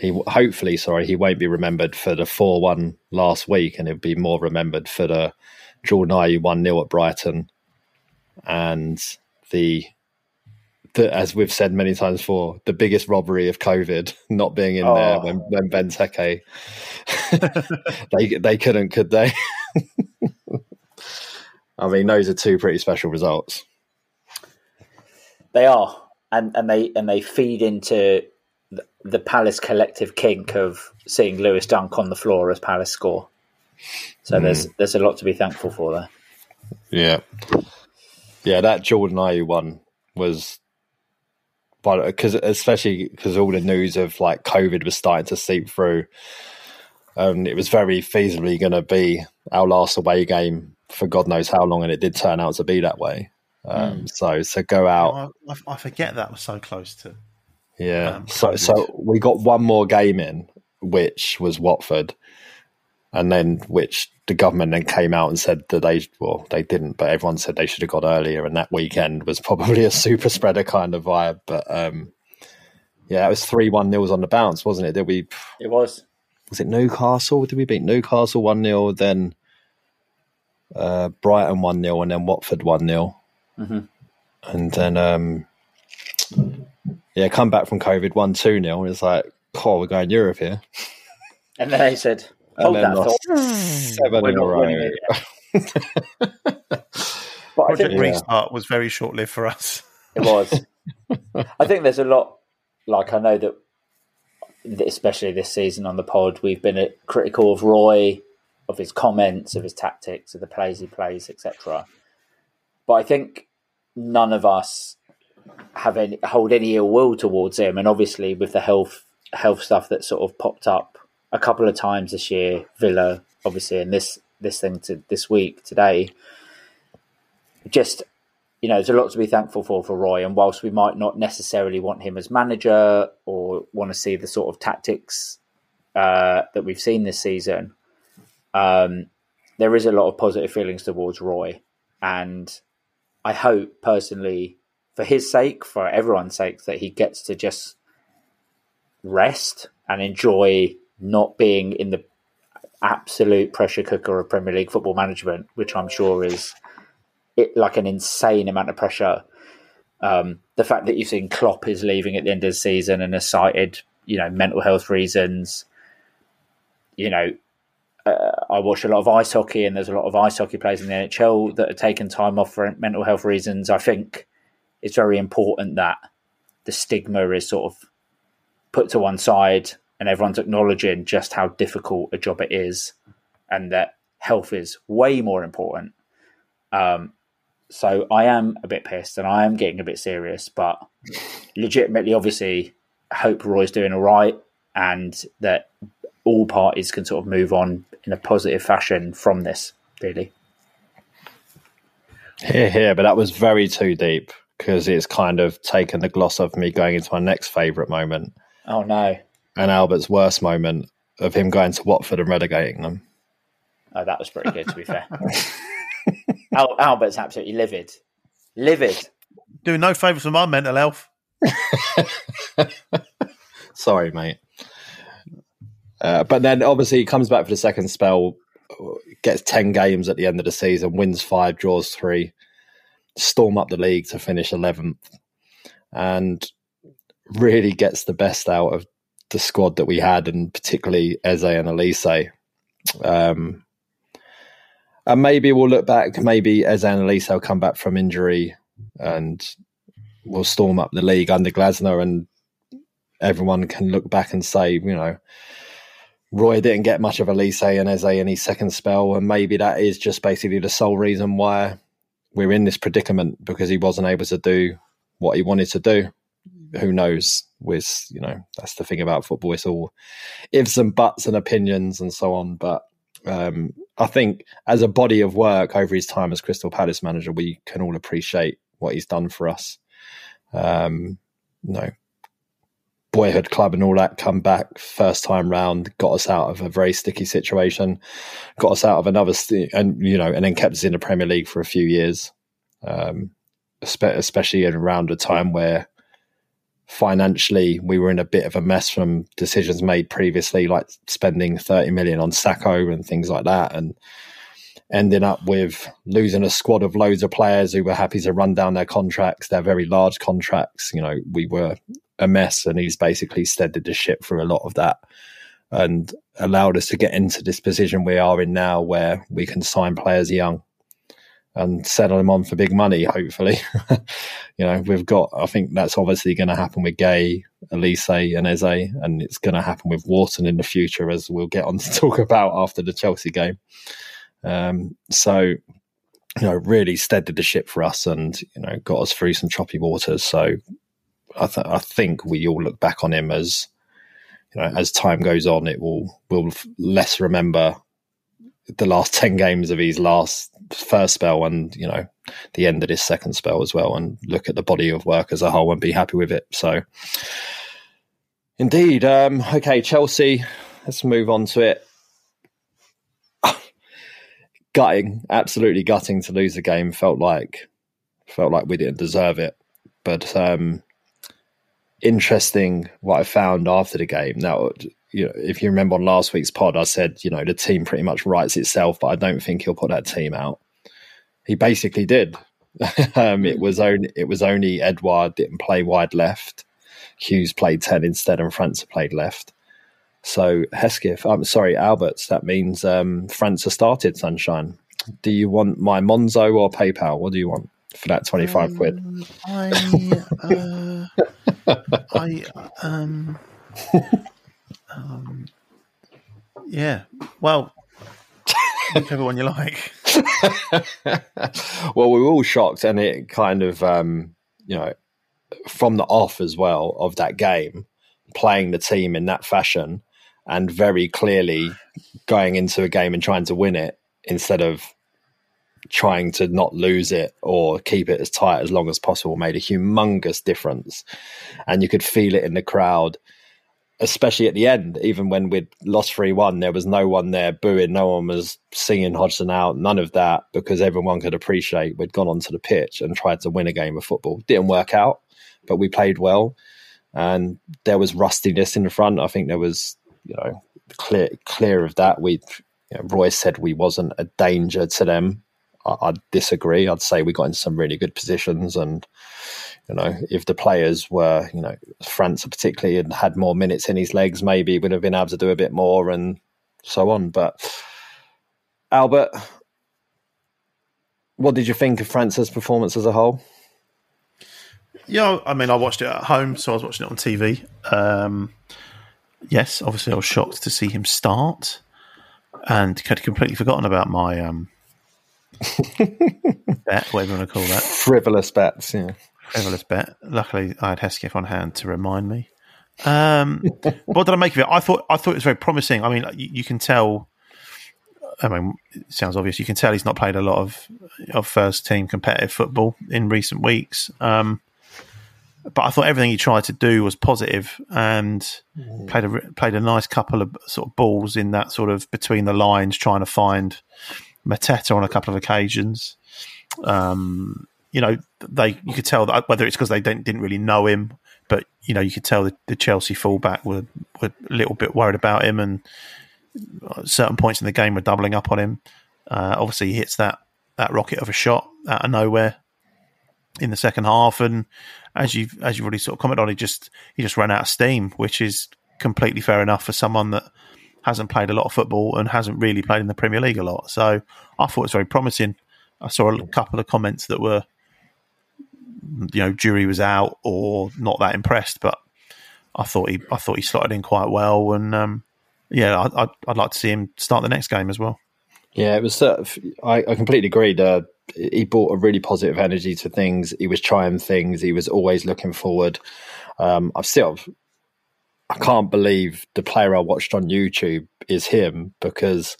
he won't be remembered for the 4-1 last week, and he'll be more remembered for the Jordan Ayew 1-0 at Brighton, and as we've said many times before, the biggest robbery of COVID, not being in there when Benteke, they couldn't, could they? I mean, those are 2 pretty special results. They are. and they feed into the Palace collective kink of seeing Lewis Dunk on the floor as Palace score. So there's a lot to be thankful for there. Yeah, that Jordan Ayew one was, especially because all the news of like COVID was starting to seep through, and it was very feasibly going to be our last away game for God knows how long, and it did turn out to be that way. So go out. I forget that was so close to. Yeah, so we got one more game in, which was Watford, and then which the government then came out and said that they didn't, but everyone said they should have got earlier, and that weekend was probably a super spreader kind of vibe. But it was 3-1 nils on the bounce, wasn't it? It was. Was it Newcastle? Did we beat Newcastle 1-0, then Brighton 1-0, and then Watford 1-0, and then come back from COVID 1-2-0. It's like, we're going Europe here. And then they said, hold that thought. 7 in a row. But I think restart was very short-lived for us. It was. I think there's a lot, I know that especially this season on the pod, we've been critical of Roy, of his comments, of his tactics, of the plays he plays, etc. But I think none of us hold any ill will towards him, and obviously with the health stuff that sort of popped up a couple of times this year, Villa obviously, and this thing to this week today, just there's a lot to be thankful for Roy. And whilst we might not necessarily want him as manager or want to see the sort of tactics that we've seen this season, there is a lot of positive feelings towards Roy, and I hope personally, for his sake, for everyone's sake, that he gets to just rest and enjoy not being in the absolute pressure cooker of Premier League football management, which I'm sure is like an insane amount of pressure. The fact that you've seen Klopp is leaving at the end of the season and has cited, mental health reasons. I watch a lot of ice hockey, and there's a lot of ice hockey players in the NHL that are taking time off for mental health reasons. I think it's very important that the stigma is sort of put to one side and everyone's acknowledging just how difficult a job it is, and that health is way more important. So I am a bit pissed and I am getting a bit serious, but legitimately, obviously, I hope Roy's doing all right and that all parties can sort of move on in a positive fashion from this, really. Hear, hear, but that was very too deep, because it's kind of taken the gloss off me going into my next favourite moment. Oh, no. And Albert's worst moment of him going to Watford and relegating them. Oh, that was pretty good, to be fair. Albert's absolutely livid. Livid. Doing no favours for my mental health. Sorry, mate. But then, obviously, he comes back for the second spell, gets 10 games at the end of the season, wins 5, draws 3. Storm up the league to finish 11th, and really gets the best out of the squad that we had, and particularly Eze and Elise. And maybe we'll look back, maybe Eze and Elise will come back from injury and we'll storm up the league under Glasner, and everyone can look back and say, Roy didn't get much of Elise and Eze in his second spell, and maybe that is just basically the sole reason why we're in this predicament, because he wasn't able to do what he wanted to do. Who knows? That's the thing about football. It's all ifs and buts and opinions and so on. But I think as a body of work over his time as Crystal Palace manager, we can all appreciate what he's done for us. Boyhood club and all that, come back first time round, got us out of a very sticky situation, got us out of another, and then kept us in the Premier League for a few years, especially around a time where financially we were in a bit of a mess from decisions made previously, like spending 30 million on Sacco and things like that, and ending up with losing a squad of loads of players who were happy to run down their contracts, their very large contracts. We were a mess, and he's basically steadied the ship through a lot of that and allowed us to get into this position we are in now, where we can sign players young and settle him on for big money, hopefully. You know, we've got, I think that's obviously going to happen with Gay, Elise and Eze, and it's going to happen with Wharton in the future, as we'll get on to talk about after the Chelsea game. So, you know, really steadied the ship for us and, you know, got us through some choppy waters. So I think we all look back on him as, you know, as time goes on, it will, we'll less remember the last 10 games of his first spell and, you know, the end of his second spell as well, and look at the body of work as a whole and be happy with it. So indeed. Okay, Chelsea, let's move on to it. Gutting, absolutely gutting to lose the game. Felt like we didn't deserve it. But interesting what I found after the game. Now, you know, if you remember on last week's pod, I said, you know, the team pretty much writes itself, but I don't think he'll put that team out. He basically did. It was only Edouard didn't play wide left. Hughes played 10 instead, and France played left. So Alberts, that means France has started, Sunshine. Do you want my Monzo or PayPal? What do you want for that 25 quid? Yeah, well, whichever one you like. Well, we were all shocked, and it kind of, you know, from the off as well of that game, playing the team in that fashion and very clearly going into a game and trying to win it instead of trying to not lose it or keep it as tight as long as possible made a humongous difference. And you could feel it in the crowd, especially at the end. Even when we'd lost 3-1, there was no one there booing, no one was singing Hodgson out, none of that, because everyone could appreciate we'd gone onto the pitch and tried to win a game of football. Didn't work out, but we played well. And there was rustiness in the front. I think there was, you know, clear of that. We, you know, Roy said we wasn't a danger to them. I disagree. I'd say we got in some really good positions, and, you know, if the players were, you know, France particularly, and had more minutes in his legs, maybe would have been able to do a bit more and so on. But Albert, what did you think of France's performance as a whole? Yeah, I mean, I watched it at home, so I was watching it on TV. Yes, obviously I was shocked to see him start and had completely forgotten about my bet, whatever you want to call that. Frivolous bets, yeah. Frivolous bet. Luckily, I had Hesketh on hand to remind me. What did I make of it? I thought it was very promising. I mean, you can tell, I mean, it sounds obvious. You can tell he's not played a lot of first-team competitive football in recent weeks. But I thought everything he tried to do was positive, and played a nice couple of sort of balls in that sort of between the lines, trying to find Mateta on a couple of occasions. You know, you could tell that, whether it's because they didn't really know him, but, you know, you could tell the Chelsea fullback were a little bit worried about him, and at certain points in the game were doubling up on him. Obviously, he hits that rocket of a shot out of nowhere in the second half, and as you've already sort of commented on, he just ran out of steam, which is completely fair enough for someone that hasn't played a lot of football and hasn't really played in the Premier League a lot. So I thought it was very promising. I saw a couple of comments that were, you know, jury was out or not that impressed, but I thought he slotted in quite well, and yeah, I'd like to see him start the next game as well. Yeah, it was sort of, I completely agreed. He brought a really positive energy to things. He was trying things. He was always looking forward. I can't believe the player I watched on YouTube is him, because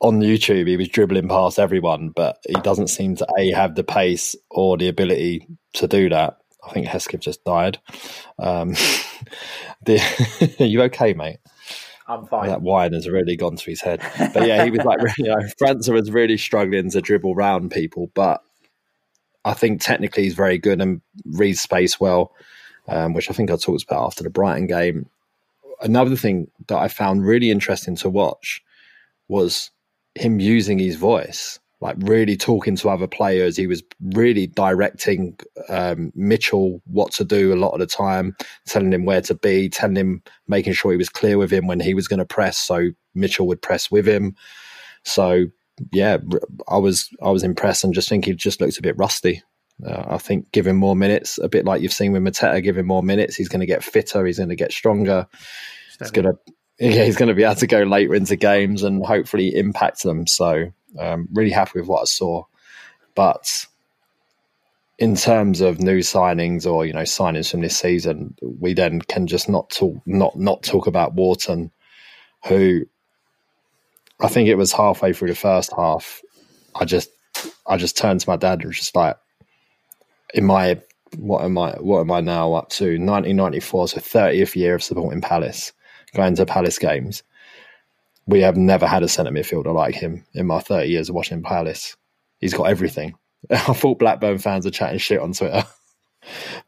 on YouTube he was dribbling past everyone, but he doesn't seem to have the pace or the ability to do that. I think Hesketh just died. Are you okay, mate? I'm fine. That wine has really gone to his head. But yeah, he was like, you know, Franza was really struggling to dribble round people, but I think technically he's very good and reads space well, which I think I talked about after the Brighton game. Another thing that I found really interesting to watch was him using his voice, like really talking to other players. He was really directing Mitchell what to do a lot of the time, telling him where to be, telling him, making sure he was clear with him when he was going to press, so Mitchell would press with him. So yeah, I was impressed and just think he just looks a bit rusty. I think give him more minutes, a bit like you've seen with Mateta, give him more minutes. He's going to get fitter. He's going to get stronger. He's going to be able to go later into games and hopefully impact them. So really happy with what I saw. But in terms of new signings or, you know, signings from this season, we then can just not talk about Wharton, who I think it was halfway through the first half. I just turned to my dad and was just like, what am I now up to? 1994, so 30th year of supporting Palace, going to Palace games. We have never had a centre midfielder like him in my 30 years of watching Palace. He's got everything. I thought Blackburn fans were chatting shit on Twitter.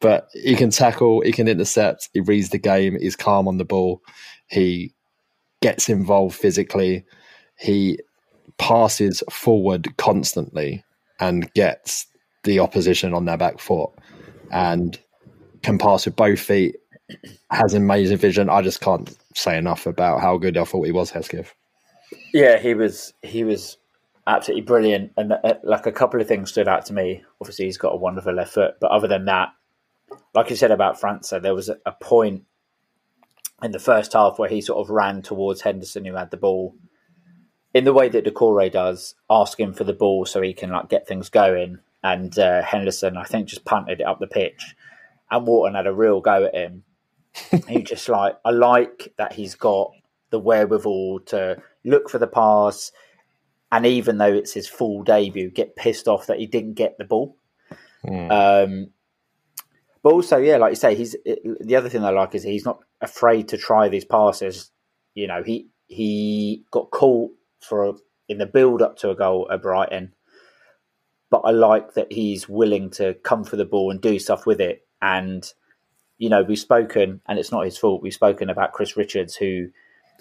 But he can tackle, he can intercept, he reads the game, he's calm on the ball, he gets involved physically, he passes forward constantly and gets the opposition on their back foot and can pass with both feet, has amazing vision. I just can't say enough about how good I thought he was, Hesketh. Yeah, he was absolutely brilliant. And like a couple of things stood out to me. Obviously, he's got a wonderful left foot. But other than that, like you said about France, there was a point in the first half where he sort of ran towards Henderson, who had the ball, in the way that Decoré does, asking for the ball so he can like get things going. And Henderson, I think, just punted it up the pitch. And Wharton had a real go at him. He just like, I like that he's got the wherewithal to look for the pass. And even though it's his full debut, get pissed off that he didn't get the ball. Mm. But also, yeah, like you say, the other thing I like is he's not afraid to try these passes. You know, he got caught in the build-up to a goal at Brighton. But I like that he's willing to come for the ball and do stuff with it. And, you know, we've spoken, and it's not his fault, we've spoken about Chris Richards, who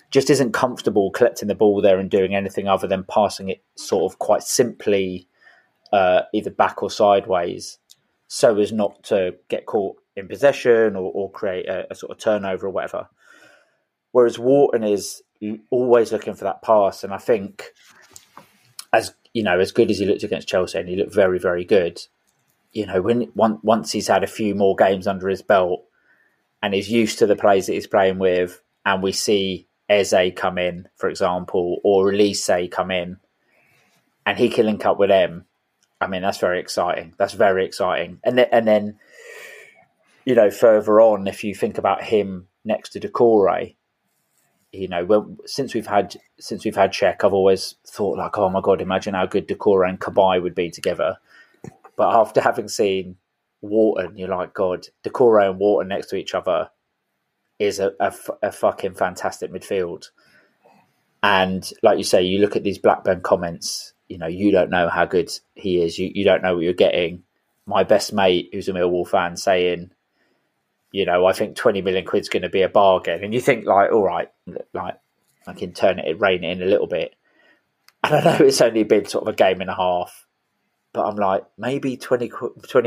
just isn't comfortable collecting the ball there and doing anything other than passing it sort of quite simply, either back or sideways, so as not to get caught in possession or create a sort of turnover or whatever. Whereas Wharton is always looking for that pass. And I think, as you know, as good as he looked against Chelsea, and he looked very, very good, you know, when once he's had a few more games under his belt and he's used to the players that he's playing with, and we see Eze come in, for example, or Elise come in, and he can link up with them. I mean, that's very exciting. That's very exciting. And then, you know, further on, if you think about him next to Decoré, you know, well, since we've had Czech, I've always thought like, oh my God, imagine how good Decoré and Kabay would be together. But after having seen Wharton, you're like, God, Decoré and Wharton next to each other is a fucking fantastic midfield. And like you say, you look at these Blackburn comments, you know, you don't know how good he is. You don't know what you're getting. My best mate, who's a Millwall fan, saying, you know, I think 20 million quid's going to be a bargain. And you think, like, all right, like, I can rein it in a little bit. And I know it's only been sort of a game and a half, but I'm like, maybe 20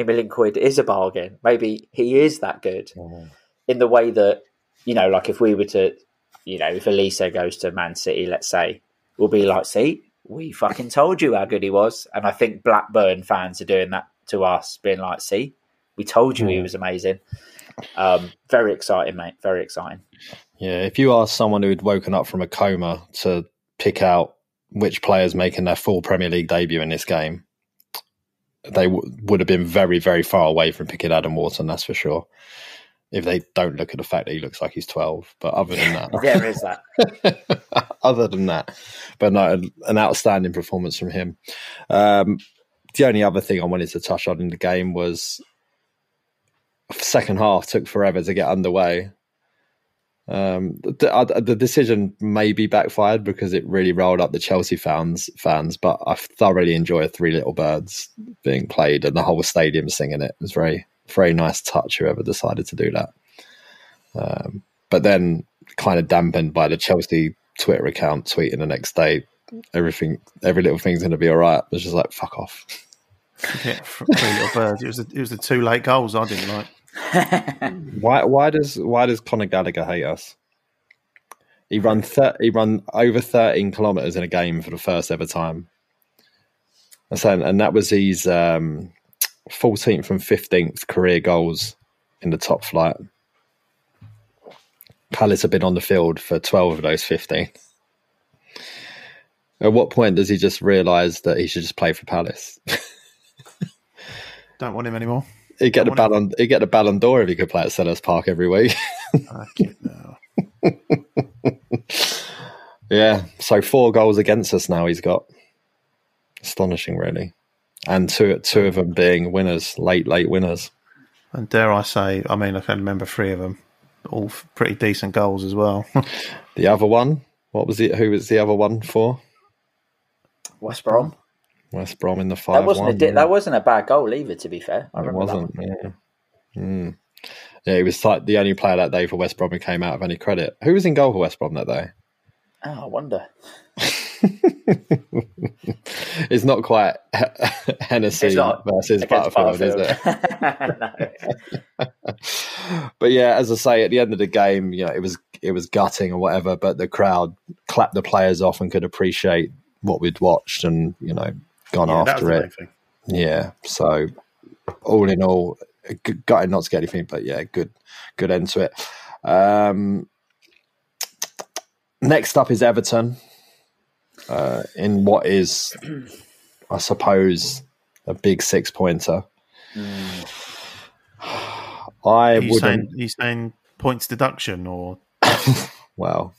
million quid is a bargain. Maybe he is that good. Mm-hmm. In the way that, you know, like if we were to, you know, if Elise goes to Man City, let's say, we'll be like, see, we fucking told you how good he was. And I think Blackburn fans are doing that to us, being like, see, we told you he was amazing. Very exciting, mate. Very exciting. Yeah, if you ask someone who had woken up from a coma to pick out which player's making their full Premier League debut in this game, they would have been very, very far away from picking Adam Wharton, that's for sure. If they don't look at the fact that he looks like he's 12. But other than that... yeah, there is that. Other than that. But no, an outstanding performance from him. The only other thing I wanted to touch on in the game was second half took forever to get underway. The decision maybe backfired because it really rolled up the Chelsea fans, but I thoroughly enjoyed Three Little Birds being played and the whole stadium singing it. It was very... very nice touch, whoever decided to do that. But then kind of dampened by the Chelsea Twitter account tweeting the next day, every little thing's going to be all right. It was just like, fuck off. Yeah, Three Little Birds. It was the two late goals I didn't like. Why does Conor Gallagher hate us? He ran over 13 kilometres in a game for the first ever time. I'm saying, and that was his 14th and 15th career goals in the top flight. Palace have been on the field for 12 of those 15. At what point does he just realise that he should just play for Palace? Don't want him anymore. He'd get the Ballon d'Or if he could play at Selhurst Park every week. Yeah, so 4 goals against us now he's got. Astonishing, really. And two of them being winners, late winners. And dare I say, I mean, I can remember 3 of them, all pretty decent goals as well. The other one, what was it? Who was the other one for? West Brom in the 5-1. That wasn't a bad goal either, to be fair. Yeah, he was like the only player that day for West Brom who came out of any credit. Who was in goal for West Brom that day? Oh, I wonder. It's not quite Hennessy versus Butterfield, is it? But yeah, as I say, at the end of the game, you know, it was gutting or whatever, but the crowd clapped the players off and could appreciate what we'd watched and, you know, gone after it. Yeah, so all in all, gutted not to get anything, but yeah, good end to it. Next up is Everton. In what is, I suppose, a big 6-pointer. He's saying points deduction, or well,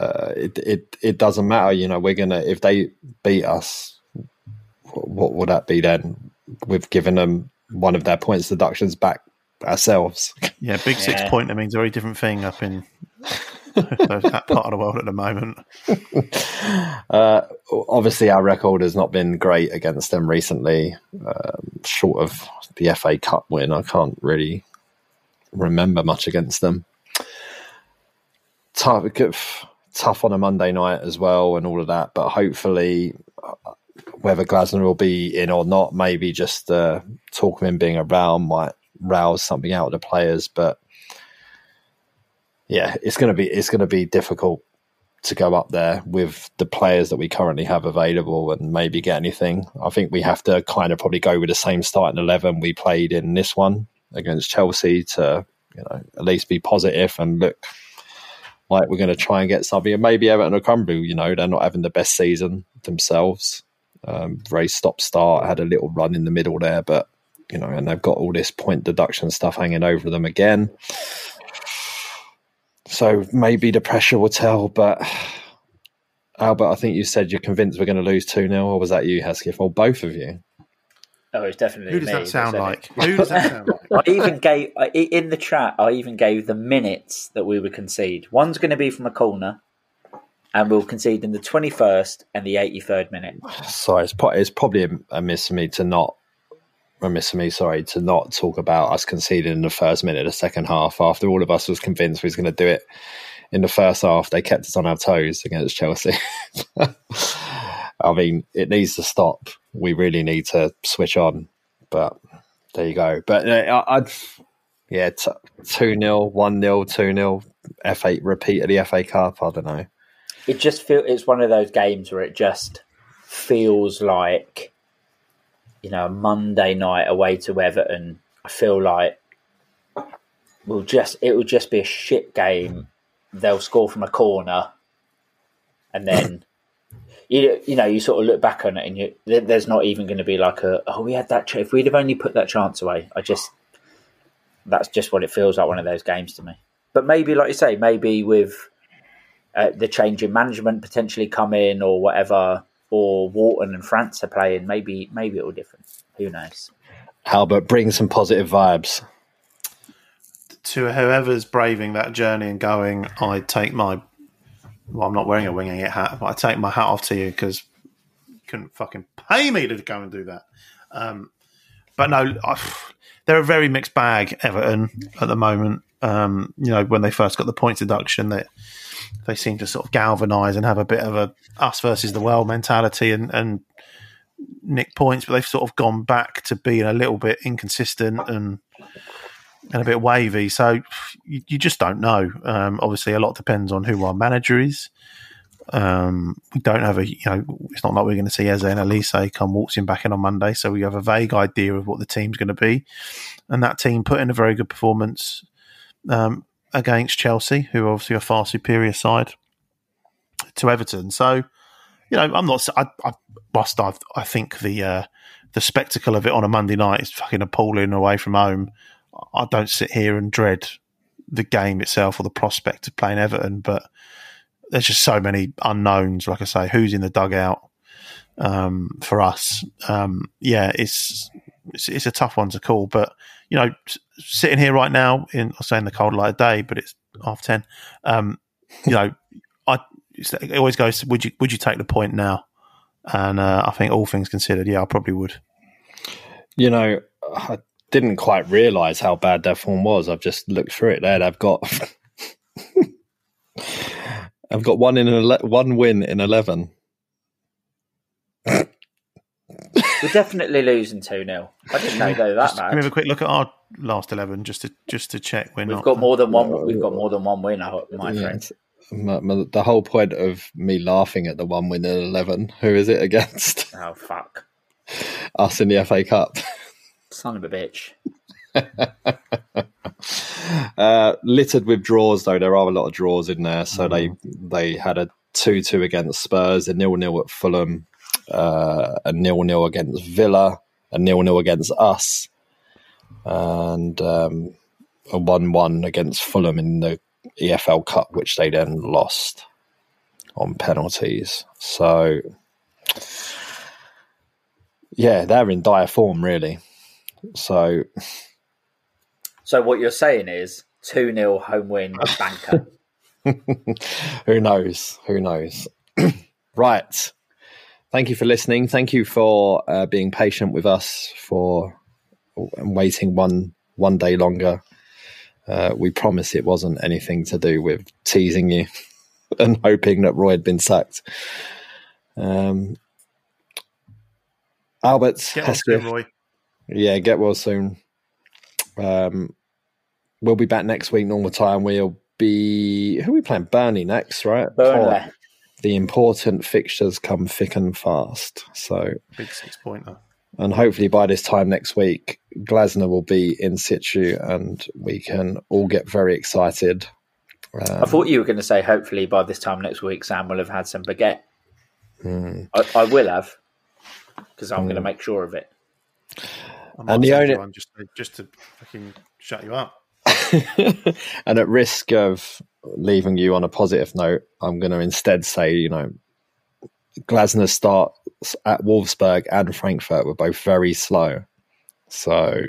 it doesn't matter. You know, we're gonna, if they beat us, what would that be then? We've given them one of their points deductions back ourselves. Yeah, big 6-pointer means a very different thing up in that part of the world at the moment. Obviously our record has not been great against them recently, short of the FA Cup win. I can't really remember much against them. Tough on a Monday night as well and all of that, but hopefully, whether Glasner will be in or not, maybe just talk of him being around might rouse something out of the players, but yeah, it's going to be difficult to go up there with the players that we currently have available and maybe get anything. I think we have to kind of probably go with the same starting 11 we played in this one against Chelsea to, you know, at least be positive and look like we're going to try and get something. And maybe Everton or Cumbria, you know, they're not having the best season themselves. Very stop-start, had a little run in the middle there, but, you know, and they've got all this point deduction stuff hanging over them again. So maybe the pressure will tell, but Albert, I think you said you're convinced we're going to lose 2-0, or was that you, Hesketh, or both of you? Oh, it's definitely me. Who does that sound like? In the chat, I even gave the minutes that we would concede. One's going to be from a corner, and we'll concede in the 21st and the 83rd minute. Sorry, it's probably amiss of me to not talk about us conceding in the first minute of the second half after all of us was convinced we was going to do it in the first half. They kept us on our toes against Chelsea. I mean, it needs to stop. We really need to switch on, but there you go. But I'd 2-0, 1-0, 2-0, FA repeat of the FA Cup. I don't know. It just feels, it's one of those games where it just feels like, you know, Monday night away to Everton, I feel like it will just be a shit game. They'll score from a corner, and then you know you sort of look back on it, and there's not even going to be like we had that. If we'd have only put that chance away, that's just what it feels like, one of those games to me. But maybe, like you say, maybe with the change in management potentially come in or whatever, or Wharton and France are playing, maybe it all different. Who knows? Albert, bring some positive vibes. To whoever's braving that journey and going, I take my... Well, I'm not wearing a Winging It hat, but I take my hat off to you because you couldn't fucking pay me to go and do that. But no, they're a very mixed bag, Everton, at the moment. You know, when they first got the points deduction, they seem to sort of galvanise and have a bit of a us versus the world mentality and nick points, but they've sort of gone back to being a little bit inconsistent and a bit wavy. So you just don't know. Obviously, a lot depends on who our manager is. We don't have a, you know, it's not like we're going to see Eze and Elise come waltzing back in on Monday. So we have a vague idea of what the team's going to be. And that team put in a very good performance against Chelsea, who are obviously a far superior side to Everton. So, you know, I'm not, I think the spectacle of it on a Monday night is fucking appalling away from home. I don't sit here and dread the game itself or the prospect of playing Everton, but there's just so many unknowns. Like I say, who's in the dugout for us? Yeah, it's a tough one to call. But you know, sitting here right now, I'll say in the cold light of day, but it's 10:30. You know, it always goes, would you take the point now? And I think all things considered, yeah, I probably would. You know, I didn't quite realise how bad their form was. I've just looked through it there. They've got one win in 11. We're definitely losing 2-0. I didn't know they were that bad. Can we have a quick look at our last 11 just to check We've got more than one win, my friend. The whole point of me laughing at the one win in 11. Who is it against? Oh, fuck. Us in the FA Cup. Son of a bitch. Littered with draws, though. There are a lot of draws in there. So they had a 2-2 against Spurs, a 0-0 at Fulham, a 0-0 against Villa, a 0-0 against us, and a 1-1 against Fulham in the EFL Cup, which they then lost on penalties. So, yeah, they're in dire form, really. So what you're saying is 2-0 home win banker. Who knows? Right. Thank you for listening. Thank you for being patient with us for waiting one day longer. We promise it wasn't anything to do with teasing you and hoping that Roy had been sacked. Albert, get well soon, Roy. Yeah, get well soon. We'll be back next week, normal time. Who are we playing? Burnley next, right? Burnley. The important fixtures come thick and fast. So big 6-pointer. And hopefully by this time next week, Glasner will be in situ and we can all get very excited. I thought you were going to say hopefully by this time next week, Sam will have had some baguette. Mm. I will have, because I'm going to make sure of it. And the only one just to fucking shut you up. And at risk of leaving you on a positive note, I'm going to instead say, you know, Glasner starts at Wolfsburg and Frankfurt were both very slow, so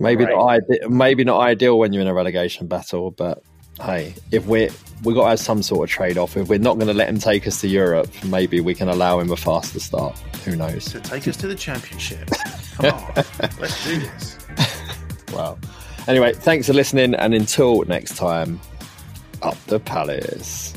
maybe not ideal when you're in a relegation battle. But hey, if we got to have some sort of trade off. If we're not going to let him take us to Europe, maybe we can allow him a faster start. Who knows? So take us to the Championship. Come on, let's do this. Wow. Anyway, thanks for listening, and until next time, up the Palace.